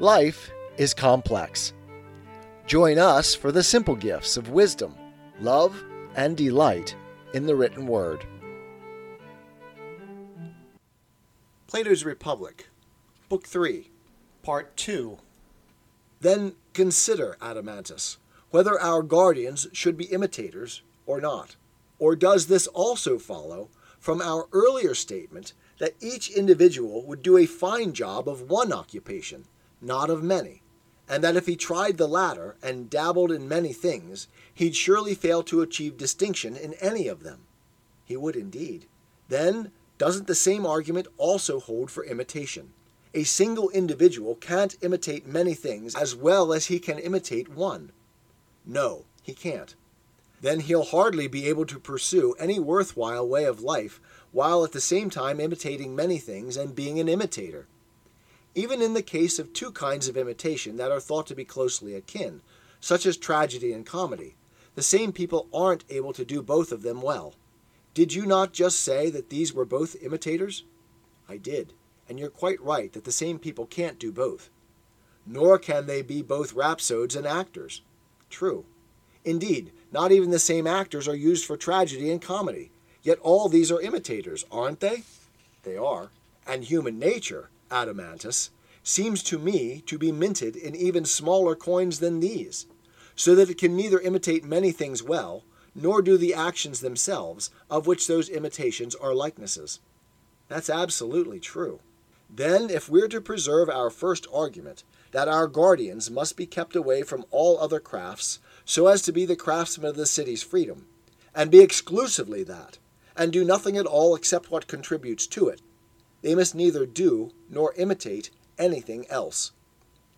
Life is complex. Join us for the simple gifts of wisdom, love, and delight in the written word. Plato's Republic, Book 3, Part 2. Then consider, Adeimantus, whether our guardians should be imitators or not. Or does this also follow from our earlier statement that each individual would do a fine job of one occupation, not of many, and that if he tried the latter and dabbled in many things, he'd surely fail to achieve distinction in any of them? He would indeed. Then, doesn't the same argument also hold for imitation? A single individual can't imitate many things as well as he can imitate one. No, he can't. Then he'll hardly be able to pursue any worthwhile way of life while at the same time imitating many things and being an imitator. Even in the case of two kinds of imitation that are thought to be closely akin, such as tragedy and comedy, the same people aren't able to do both of them well. Did you not just say that these were both imitators? I did, and you're quite right that the same people can't do both. Nor can they be both rhapsodes and actors. True. Indeed, not even the same actors are used for tragedy and comedy. Yet all these are imitators, aren't they? They are. And human nature, Adeimantus, seems to me to be minted in even smaller coins than these, so that it can neither imitate many things well, nor do the actions themselves, of which those imitations are likenesses. That's absolutely true. Then, if we're to preserve our first argument, that our guardians must be kept away from all other crafts, so as to be the craftsmen of the city's freedom, and be exclusively that, and do nothing at all except what contributes to it, they must neither do nor imitate anything else.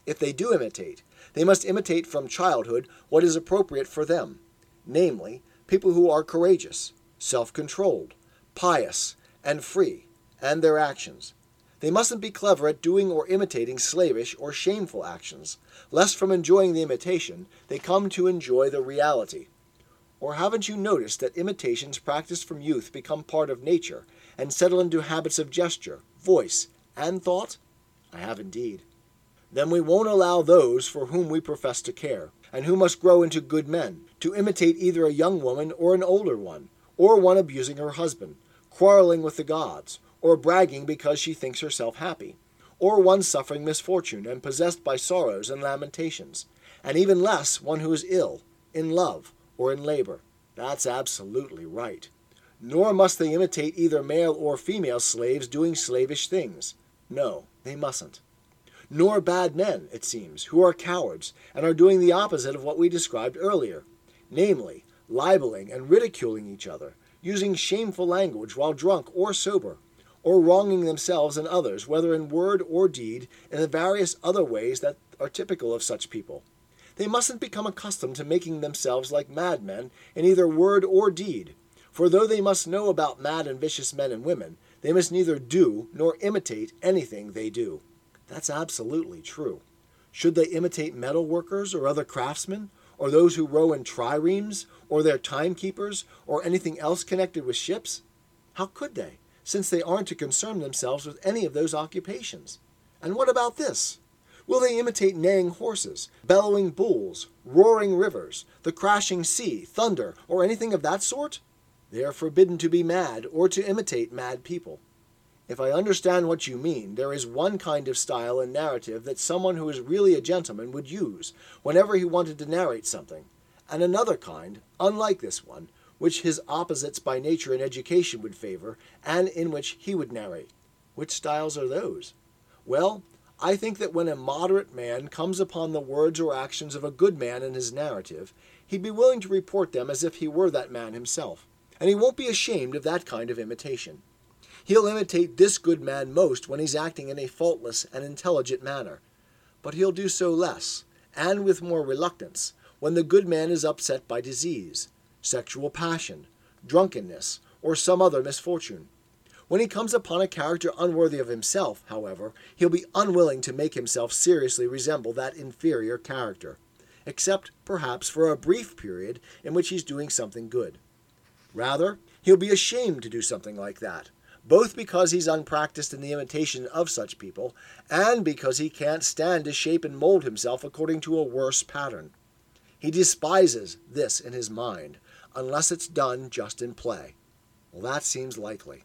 If they do imitate, they must imitate from childhood what is appropriate for them, namely, people who are courageous, self-controlled, pious, and free, and their actions. They mustn't be clever at doing or imitating slavish or shameful actions, lest from enjoying the imitation they come to enjoy the reality. Or haven't you noticed that imitations practiced from youth become part of nature and settle into habits of gesture, voice, and thought? I have indeed. Then we won't allow those for whom we profess to care, and who must grow into good men, to imitate either a young woman or an older one, or one abusing her husband, quarreling with the gods, or bragging because she thinks herself happy, or one suffering misfortune and possessed by sorrows and lamentations, and even less one who is ill, in love, or in labor. That's absolutely right. Nor must they imitate either male or female slaves doing slavish things. No, they mustn't. Nor bad men, it seems, who are cowards and are doing the opposite of what we described earlier, namely, libeling and ridiculing each other, using shameful language while drunk or sober, or wronging themselves and others, whether in word or deed, and the various other ways that are typical of such people. They mustn't become accustomed to making themselves like madmen in either word or deed, for though they must know about mad and vicious men and women, they must neither do nor imitate anything they do. That's absolutely true. Should they imitate metal workers or other craftsmen, or those who row in triremes, or their timekeepers, or anything else connected with ships? How could they, since they aren't to concern themselves with any of those occupations? And what about this? Will they imitate neighing horses, bellowing bulls, roaring rivers, the crashing sea, thunder, or anything of that sort? They are forbidden to be mad or to imitate mad people. If I understand what you mean, there is one kind of style and narrative that someone who is really a gentleman would use whenever he wanted to narrate something, and another kind, unlike this one, which his opposites by nature and education would favor, and in which he would narrate. Which styles are those? Well, I think that when a moderate man comes upon the words or actions of a good man in his narrative, he'd be willing to report them as if he were that man himself, and he won't be ashamed of that kind of imitation. He'll imitate this good man most when he's acting in a faultless and intelligent manner, but he'll do so less, and with more reluctance, when the good man is upset by disease, sexual passion, drunkenness, or some other misfortune. When he comes upon a character unworthy of himself, however, he'll be unwilling to make himself seriously resemble that inferior character, except, perhaps, for a brief period in which he's doing something good. Rather, he'll be ashamed to do something like that, both because he's unpracticed in the imitation of such people, and because he can't stand to shape and mold himself according to a worse pattern. He despises this in his mind, unless it's done just in play. Well, that seems likely.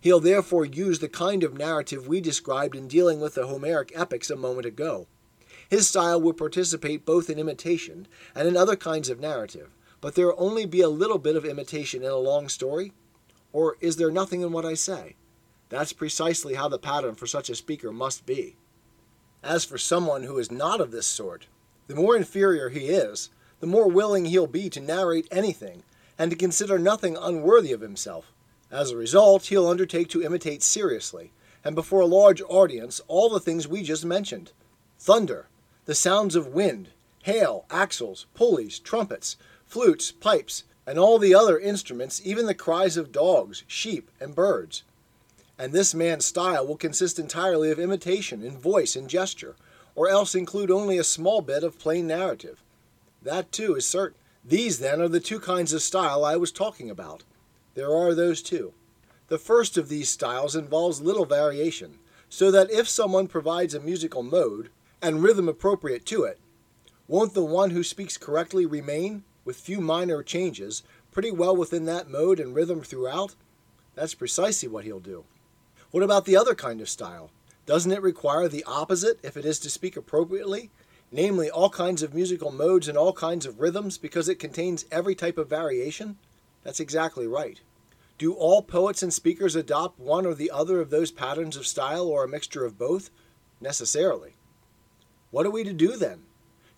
He'll therefore use the kind of narrative we described in dealing with the Homeric epics a moment ago. His style will participate both in imitation and in other kinds of narrative, but there will only be a little bit of imitation in a long story. Or is there nothing in what I say? That's precisely how the pattern for such a speaker must be. As for someone who is not of this sort, the more inferior he is, the more willing he'll be to narrate anything and to consider nothing unworthy of himself. As a result, he'll undertake to imitate seriously, and before a large audience, all the things we just mentioned. Thunder, the sounds of wind, hail, axles, pulleys, trumpets, flutes, pipes, and all the other instruments, even the cries of dogs, sheep, and birds. And this man's style will consist entirely of imitation in voice and gesture, or else include only a small bit of plain narrative. That, too, is certain. These, then, are the two kinds of style I was talking about. There are those two. The first of these styles involves little variation, so that if someone provides a musical mode and rhythm appropriate to it, won't the one who speaks correctly remain, with few minor changes, pretty well within that mode and rhythm throughout? That's precisely what he'll do. What about the other kind of style? Doesn't it require the opposite if it is to speak appropriately, namely all kinds of musical modes and all kinds of rhythms, because it contains every type of variation? That's exactly right. Do all poets and speakers adopt one or the other of those patterns of style, or a mixture of both? Necessarily. What are we to do then?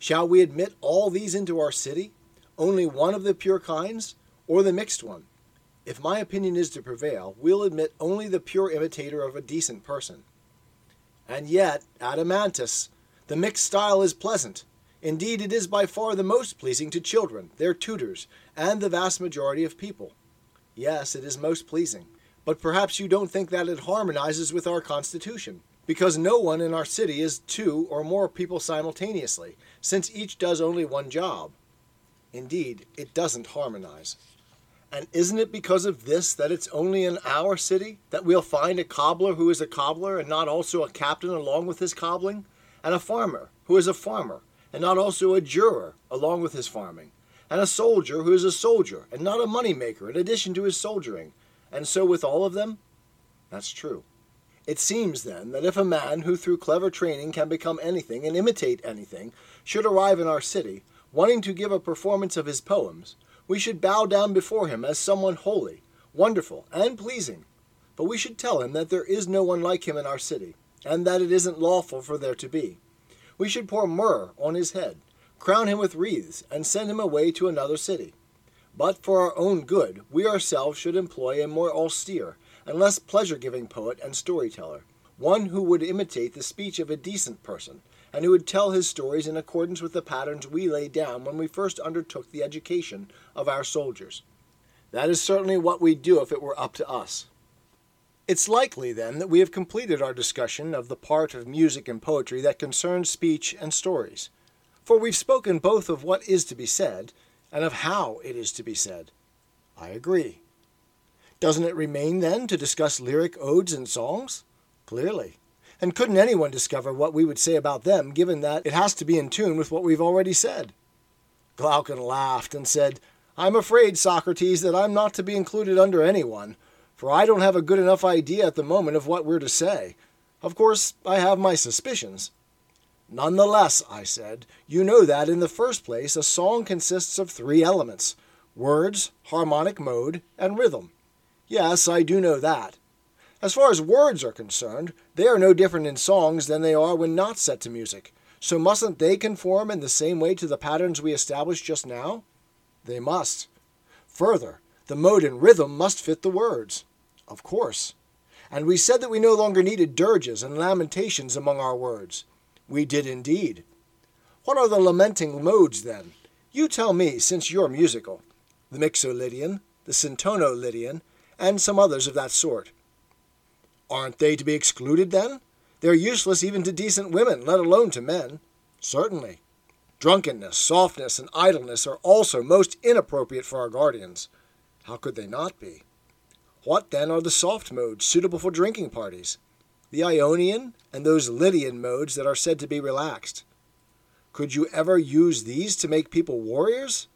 Shall we admit all these into our city? Only one of the pure kinds, or the mixed one? If my opinion is to prevail, we'll admit only the pure imitator of a decent person. And yet, Adeimantus, the mixed style is pleasant. Indeed, it is by far the most pleasing to children, their tutors, and the vast majority of people. Yes, it is most pleasing, but perhaps you don't think that it harmonizes with our constitution, because no one in our city is two or more people simultaneously, since each does only one job. Indeed, it doesn't harmonize. And isn't it because of this that it's only in our city that we'll find a cobbler who is a cobbler and not also a captain along with his cobbling, and a farmer who is a farmer, and not also a juror along with his farming, and a soldier who is a soldier, and not a moneymaker in addition to his soldiering, and so with all of them? That's true. It seems, then, that if a man who through clever training can become anything and imitate anything should arrive in our city, wanting to give a performance of his poems, we should bow down before him as someone holy, wonderful, and pleasing. But we should tell him that there is no one like him in our city, and that it isn't lawful for there to be. We should pour myrrh on his head, crown him with wreaths, and send him away to another city. But for our own good, we ourselves should employ a more austere and less pleasure-giving poet and storyteller, one who would imitate the speech of a decent person, and who would tell his stories in accordance with the patterns we laid down when we first undertook the education of our soldiers. That is certainly what we'd do if it were up to us. It's likely, then, that we have completed our discussion of the part of music and poetry that concerns speech and stories, for we've spoken both of what is to be said and of how it is to be said. I agree. Doesn't it remain, then, to discuss lyric odes and songs? Clearly. And couldn't anyone discover what we would say about them, given that it has to be in tune with what we've already said? Glaucon laughed and said, "I'm afraid, Socrates, that I'm not to be included under anyone, for I don't have a good enough idea at the moment of what we're to say. Of course, I have my suspicions." "Nonetheless," I said, "you know that, in the first place, a song consists of three elements: words, harmonic mode, and rhythm." "Yes, I do know that." "As far as words are concerned, they are no different in songs than they are when not set to music. So mustn't they conform in the same way to the patterns we established just now?" "They must." "Further, the mode and rhythm must fit the words." "Of course." "And we said that we no longer needed dirges and lamentations among our words." "We did indeed." "What are the lamenting modes, then? You tell me, since you're musical." "The Mixolydian, the Syntonolydian, and some others of that sort." "Aren't they to be excluded, then? They're useless even to decent women, let alone to men." "Certainly." "Drunkenness, softness, and idleness are also most inappropriate for our guardians." "How could they not be?" What then are the soft modes suitable for drinking parties? The Ionian and those Lydian modes that are said to be relaxed. Could you ever use these to make people warriors?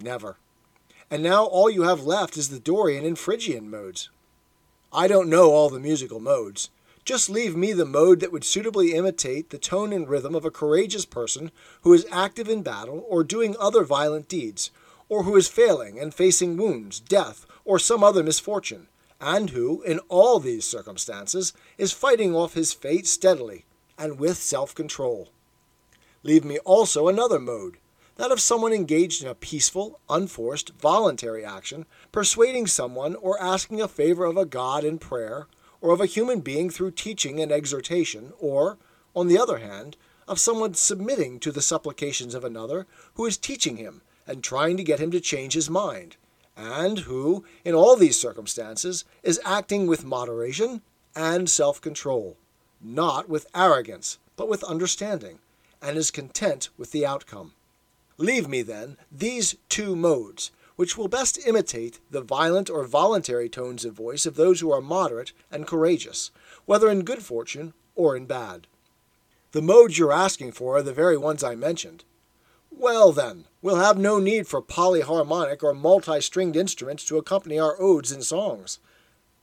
Never. And now all you have left is the Dorian and Phrygian modes. I don't know all the musical modes. Just leave me the mode that would suitably imitate the tone and rhythm of a courageous person who is active in battle or doing other violent deeds, or who is failing and facing wounds, death, or some other misfortune, and who, in all these circumstances, is fighting off his fate steadily and with self-control. Leave me also another mode, that of someone engaged in a peaceful, unforced, voluntary action, persuading someone or asking a favor of a god in prayer, or of a human being through teaching and exhortation, or, on the other hand, of someone submitting to the supplications of another who is teaching him and trying to get him to change his mind, and who, in all these circumstances, is acting with moderation and self-control, not with arrogance, but with understanding, and is content with the outcome. Leave me, then, these two modes, which will best imitate the violent or voluntary tones of voice of those who are moderate and courageous, whether in good fortune or in bad. The modes you're asking for are the very ones I mentioned. Well, then, we'll have no need for polyharmonic or multi-stringed instruments to accompany our odes and songs.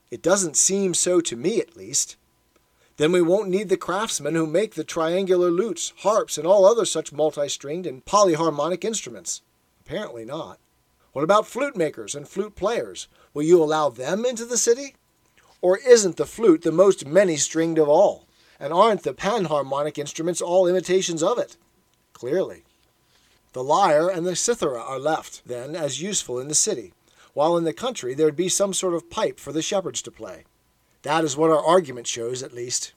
It doesn't seem so to me, at least. Then we won't need the craftsmen who make the triangular lutes, harps, and all other such multi-stringed and polyharmonic instruments. Apparently not. What about flute makers and flute players? Will you allow them into the city? Or isn't the flute the most many-stringed of all? And aren't the panharmonic instruments all imitations of it? Clearly. The lyre and the cithara are left, then, as useful in the city, while in the country there'd be some sort of pipe for the shepherds to play. That is what our argument shows, at least.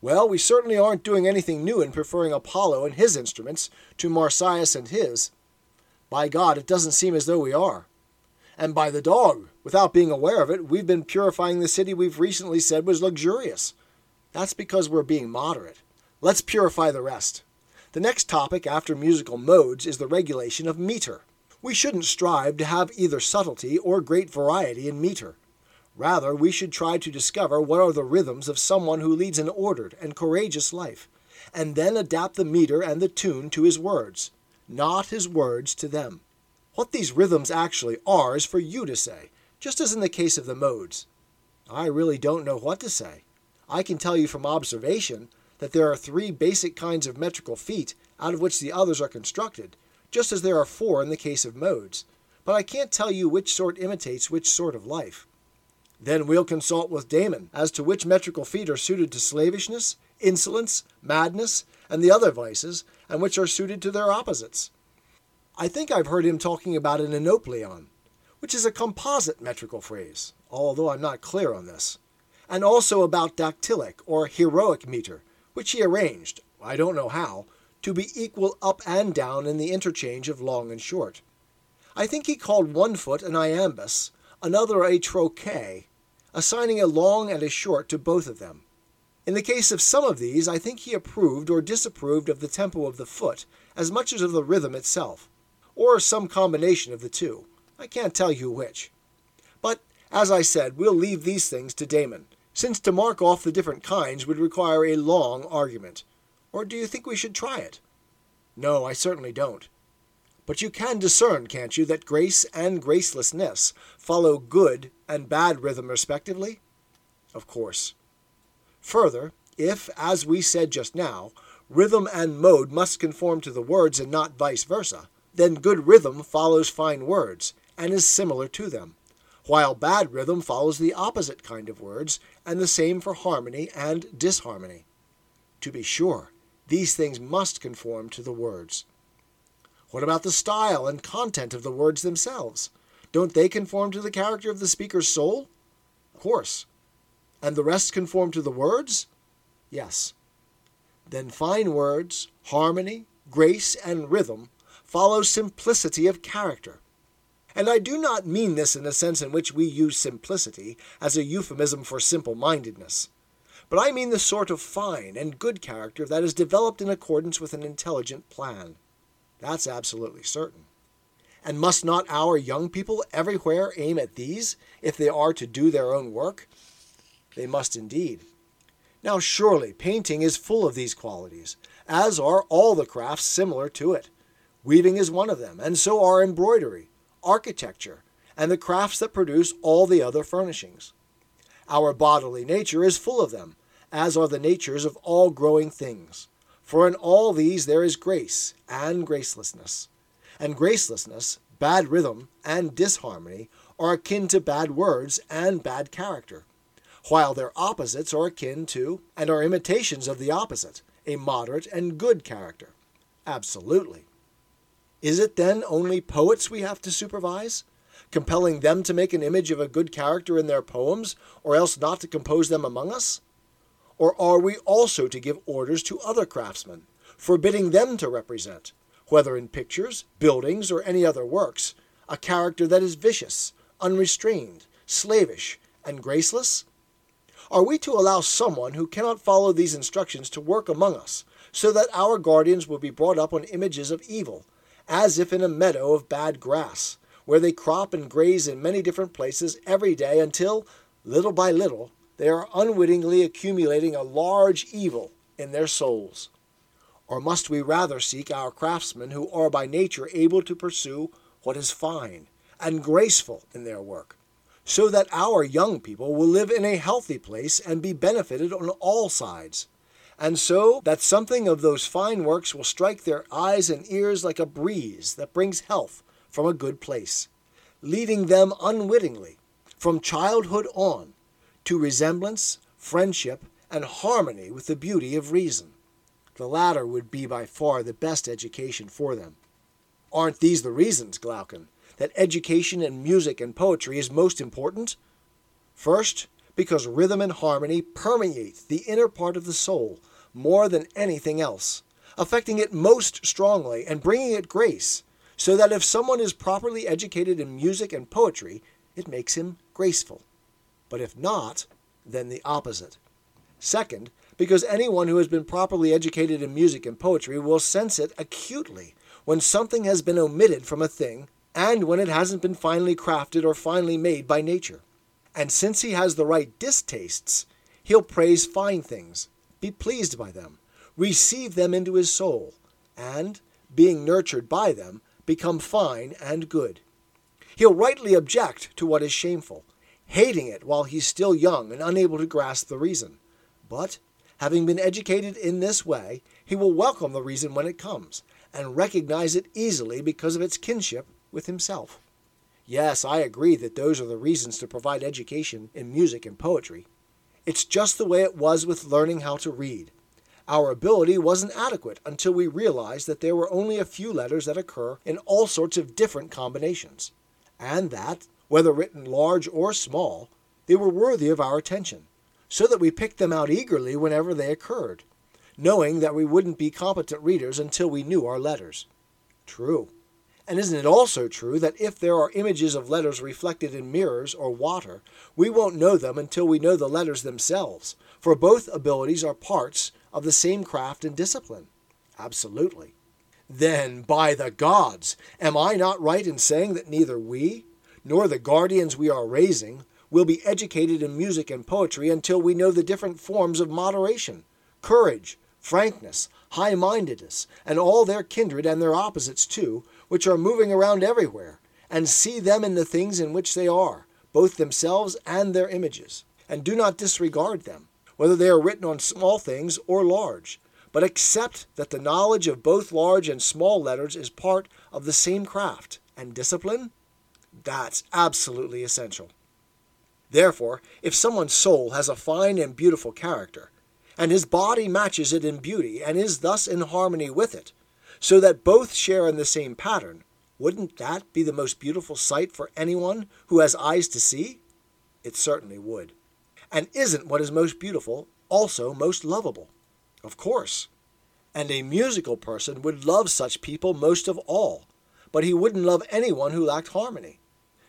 Well, we certainly aren't doing anything new in preferring Apollo and his instruments to Marsyas and his. By God, it doesn't seem as though we are. And by the dog, without being aware of it, we've been purifying the city we've recently said was luxurious. That's because we're being moderate. Let's purify the rest. The next topic after musical modes is the regulation of meter. We shouldn't strive to have either subtlety or great variety in meter. Rather, we should try to discover what are the rhythms of someone who leads an ordered and courageous life, and then adapt the meter and the tune to his words, not his words to them. What these rhythms actually are is for you to say, just as in the case of the modes. I really don't know what to say. I can tell you from observation that there are 3 basic kinds of metrical feet out of which the others are constructed, just as there are 4 in the case of modes, but I can't tell you which sort imitates which sort of life. Then we'll consult with Damon as to which metrical feet are suited to slavishness, insolence, madness, and the other vices, and which are suited to their opposites. I think I've heard him talking about an enopleon, which is a composite metrical phrase, although I'm not clear on this, and also about dactylic or heroic meter, which he arranged, I don't know how, to be equal up and down in the interchange of long and short. I think he called one foot an iambus, another a trochee, assigning a long and a short to both of them. In the case of some of these, I think he approved or disapproved of the tempo of the foot as much as of the rhythm itself, or some combination of the two. I can't tell you which. But, as I said, we'll leave these things to Damon, since to mark off the different kinds would require a long argument. Or do you think we should try it? No, I certainly don't. But you can discern, can't you, that grace and gracelessness follow good and bad rhythm respectively? Of course. Further, if, as we said just now, rhythm and mode must conform to the words and not vice versa, then good rhythm follows fine words and is similar to them, while bad rhythm follows the opposite kind of words, and the same for harmony and disharmony. To be sure, these things must conform to the words. What about the style and content of the words themselves? Don't they conform to the character of the speaker's soul? Of course. And the rest conform to the words? Yes. Then fine words, harmony, grace, and rhythm follow simplicity of character. And I do not mean this in the sense in which we use simplicity as a euphemism for simple-mindedness, but I mean the sort of fine and good character that is developed in accordance with an intelligent plan. That's absolutely certain. And must not our young people everywhere aim at these, if they are to do their own work? They must indeed. Now surely painting is full of these qualities, as are all the crafts similar to it. Weaving is one of them, and so are embroidery, architecture, and the crafts that produce all the other furnishings. Our bodily nature is full of them, as are the natures of all growing things. For in all these there is grace and gracelessness. And gracelessness, bad rhythm, and disharmony are akin to bad words and bad character, while their opposites are akin to, and are imitations of the opposite, a moderate and good character. Absolutely. Is it then only poets we have to supervise, compelling them to make an image of a good character in their poems, or else not to compose them among us? Or are we also to give orders to other craftsmen, forbidding them to represent, whether in pictures, buildings, or any other works, a character that is vicious, unrestrained, slavish, and graceless? Are we to allow someone who cannot follow these instructions to work among us, so that our guardians will be brought up on images of evil, as if in a meadow of bad grass, where they crop and graze in many different places every day until, little by little, they are unwittingly accumulating a large evil in their souls? Or must we rather seek our craftsmen who are by nature able to pursue what is fine and graceful in their work, so that our young people will live in a healthy place and be benefited on all sides, and so that something of those fine works will strike their eyes and ears like a breeze that brings health from a good place, leading them unwittingly, from childhood on, to resemblance, friendship, and harmony with the beauty of reason. The latter would be by far the best education for them. Aren't these the reasons, Glaucon, that education in music and poetry is most important? First, because rhythm and harmony permeate the inner part of the soul more than anything else, affecting it most strongly and bringing it grace, so that if someone is properly educated in music and poetry, it makes him graceful. But if not, then the opposite. Second, because anyone who has been properly educated in music and poetry will sense it acutely when something has been omitted from a thing and when it hasn't been finely crafted or finely made by nature. And since he has the right distastes, he'll praise fine things, be pleased by them, receive them into his soul, and, being nurtured by them, become fine and good. He'll rightly object to what is shameful, hating it while he's still young and unable to grasp the reason. But, having been educated in this way, he will welcome the reason when it comes, and recognize it easily because of its kinship with himself. Yes, I agree that those are the reasons to provide education in music and poetry. It's just the way it was with learning how to read. Our ability wasn't adequate until we realized that there were only a few letters that occur in all sorts of different combinations, and that, whether written large or small, they were worthy of our attention, so that we picked them out eagerly whenever they occurred, knowing that we wouldn't be competent readers until we knew our letters. True. And isn't it also true that if there are images of letters reflected in mirrors or water, we won't know them until we know the letters themselves, for both abilities are parts of the same craft and discipline? Absolutely. Then, by the gods, am I not right in saying that neither we, nor the guardians we are raising, will be educated in music and poetry until we know the different forms of moderation, courage, frankness, high-mindedness, and all their kindred and their opposites too, which are moving around everywhere, and see them in the things in which they are, both themselves and their images, and do not disregard them, whether they are written on small things or large, but accept that the knowledge of both large and small letters is part of the same craft and discipline? That's absolutely essential. Therefore, if someone's soul has a fine and beautiful character, and his body matches it in beauty and is thus in harmony with it, so that both share in the same pattern, wouldn't that be the most beautiful sight for anyone who has eyes to see? It certainly would. And isn't what is most beautiful also most lovable? Of course. And a musical person would love such people most of all, but he wouldn't love anyone who lacked harmony.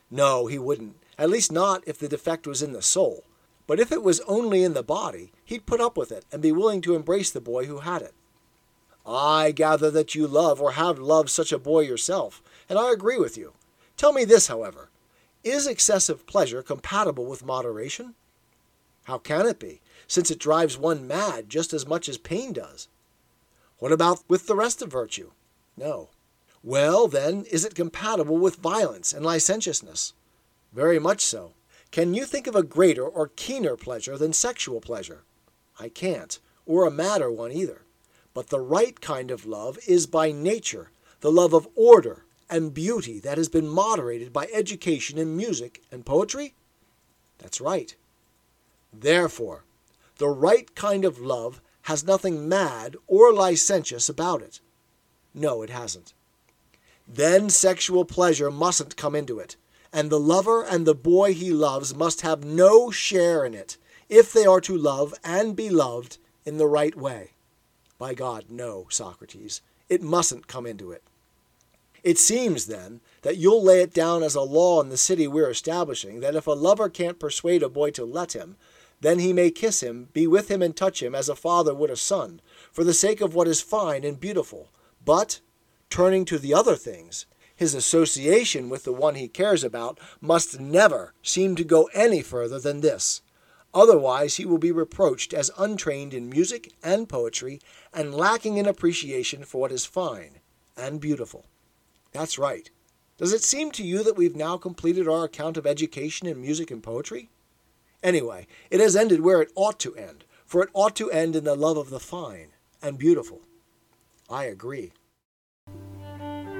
No, he wouldn't, at least not if the defect was in the soul. But if it was only in the body, he'd put up with it and be willing to embrace the boy who had it. I gather that you love or have loved such a boy yourself, and I agree with you. Tell me this, however. Is excessive pleasure compatible with moderation? How can it be, since it drives one mad just as much as pain does? What about with the rest of virtue? No. Well, then, is it compatible with violence and licentiousness? Very much so. Can you think of a greater or keener pleasure than sexual pleasure? I can't, or a madder one either. But the right kind of love is by nature the love of order and beauty that has been moderated by education in music and poetry? That's right. Therefore, the right kind of love has nothing mad or licentious about it. No, it hasn't. Then sexual pleasure mustn't come into it, and the lover and the boy he loves must have no share in it, if they are to love and be loved in the right way. By God, no, Socrates, it mustn't come into it. It seems, then, that you'll lay it down as a law in the city we're establishing that if a lover can't persuade a boy to let him, then he may kiss him, be with him, and touch him as a father would a son, for the sake of what is fine and beautiful. But, turning to the other things, his association with the one he cares about must never seem to go any further than this. Otherwise, he will be reproached as untrained in music and poetry and lacking in appreciation for what is fine and beautiful. That's right. Does it seem to you that we've now completed our account of education in music and poetry? Anyway, it has ended where it ought to end, for it ought to end in the love of the fine and beautiful. I agree.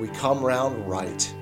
we come round right.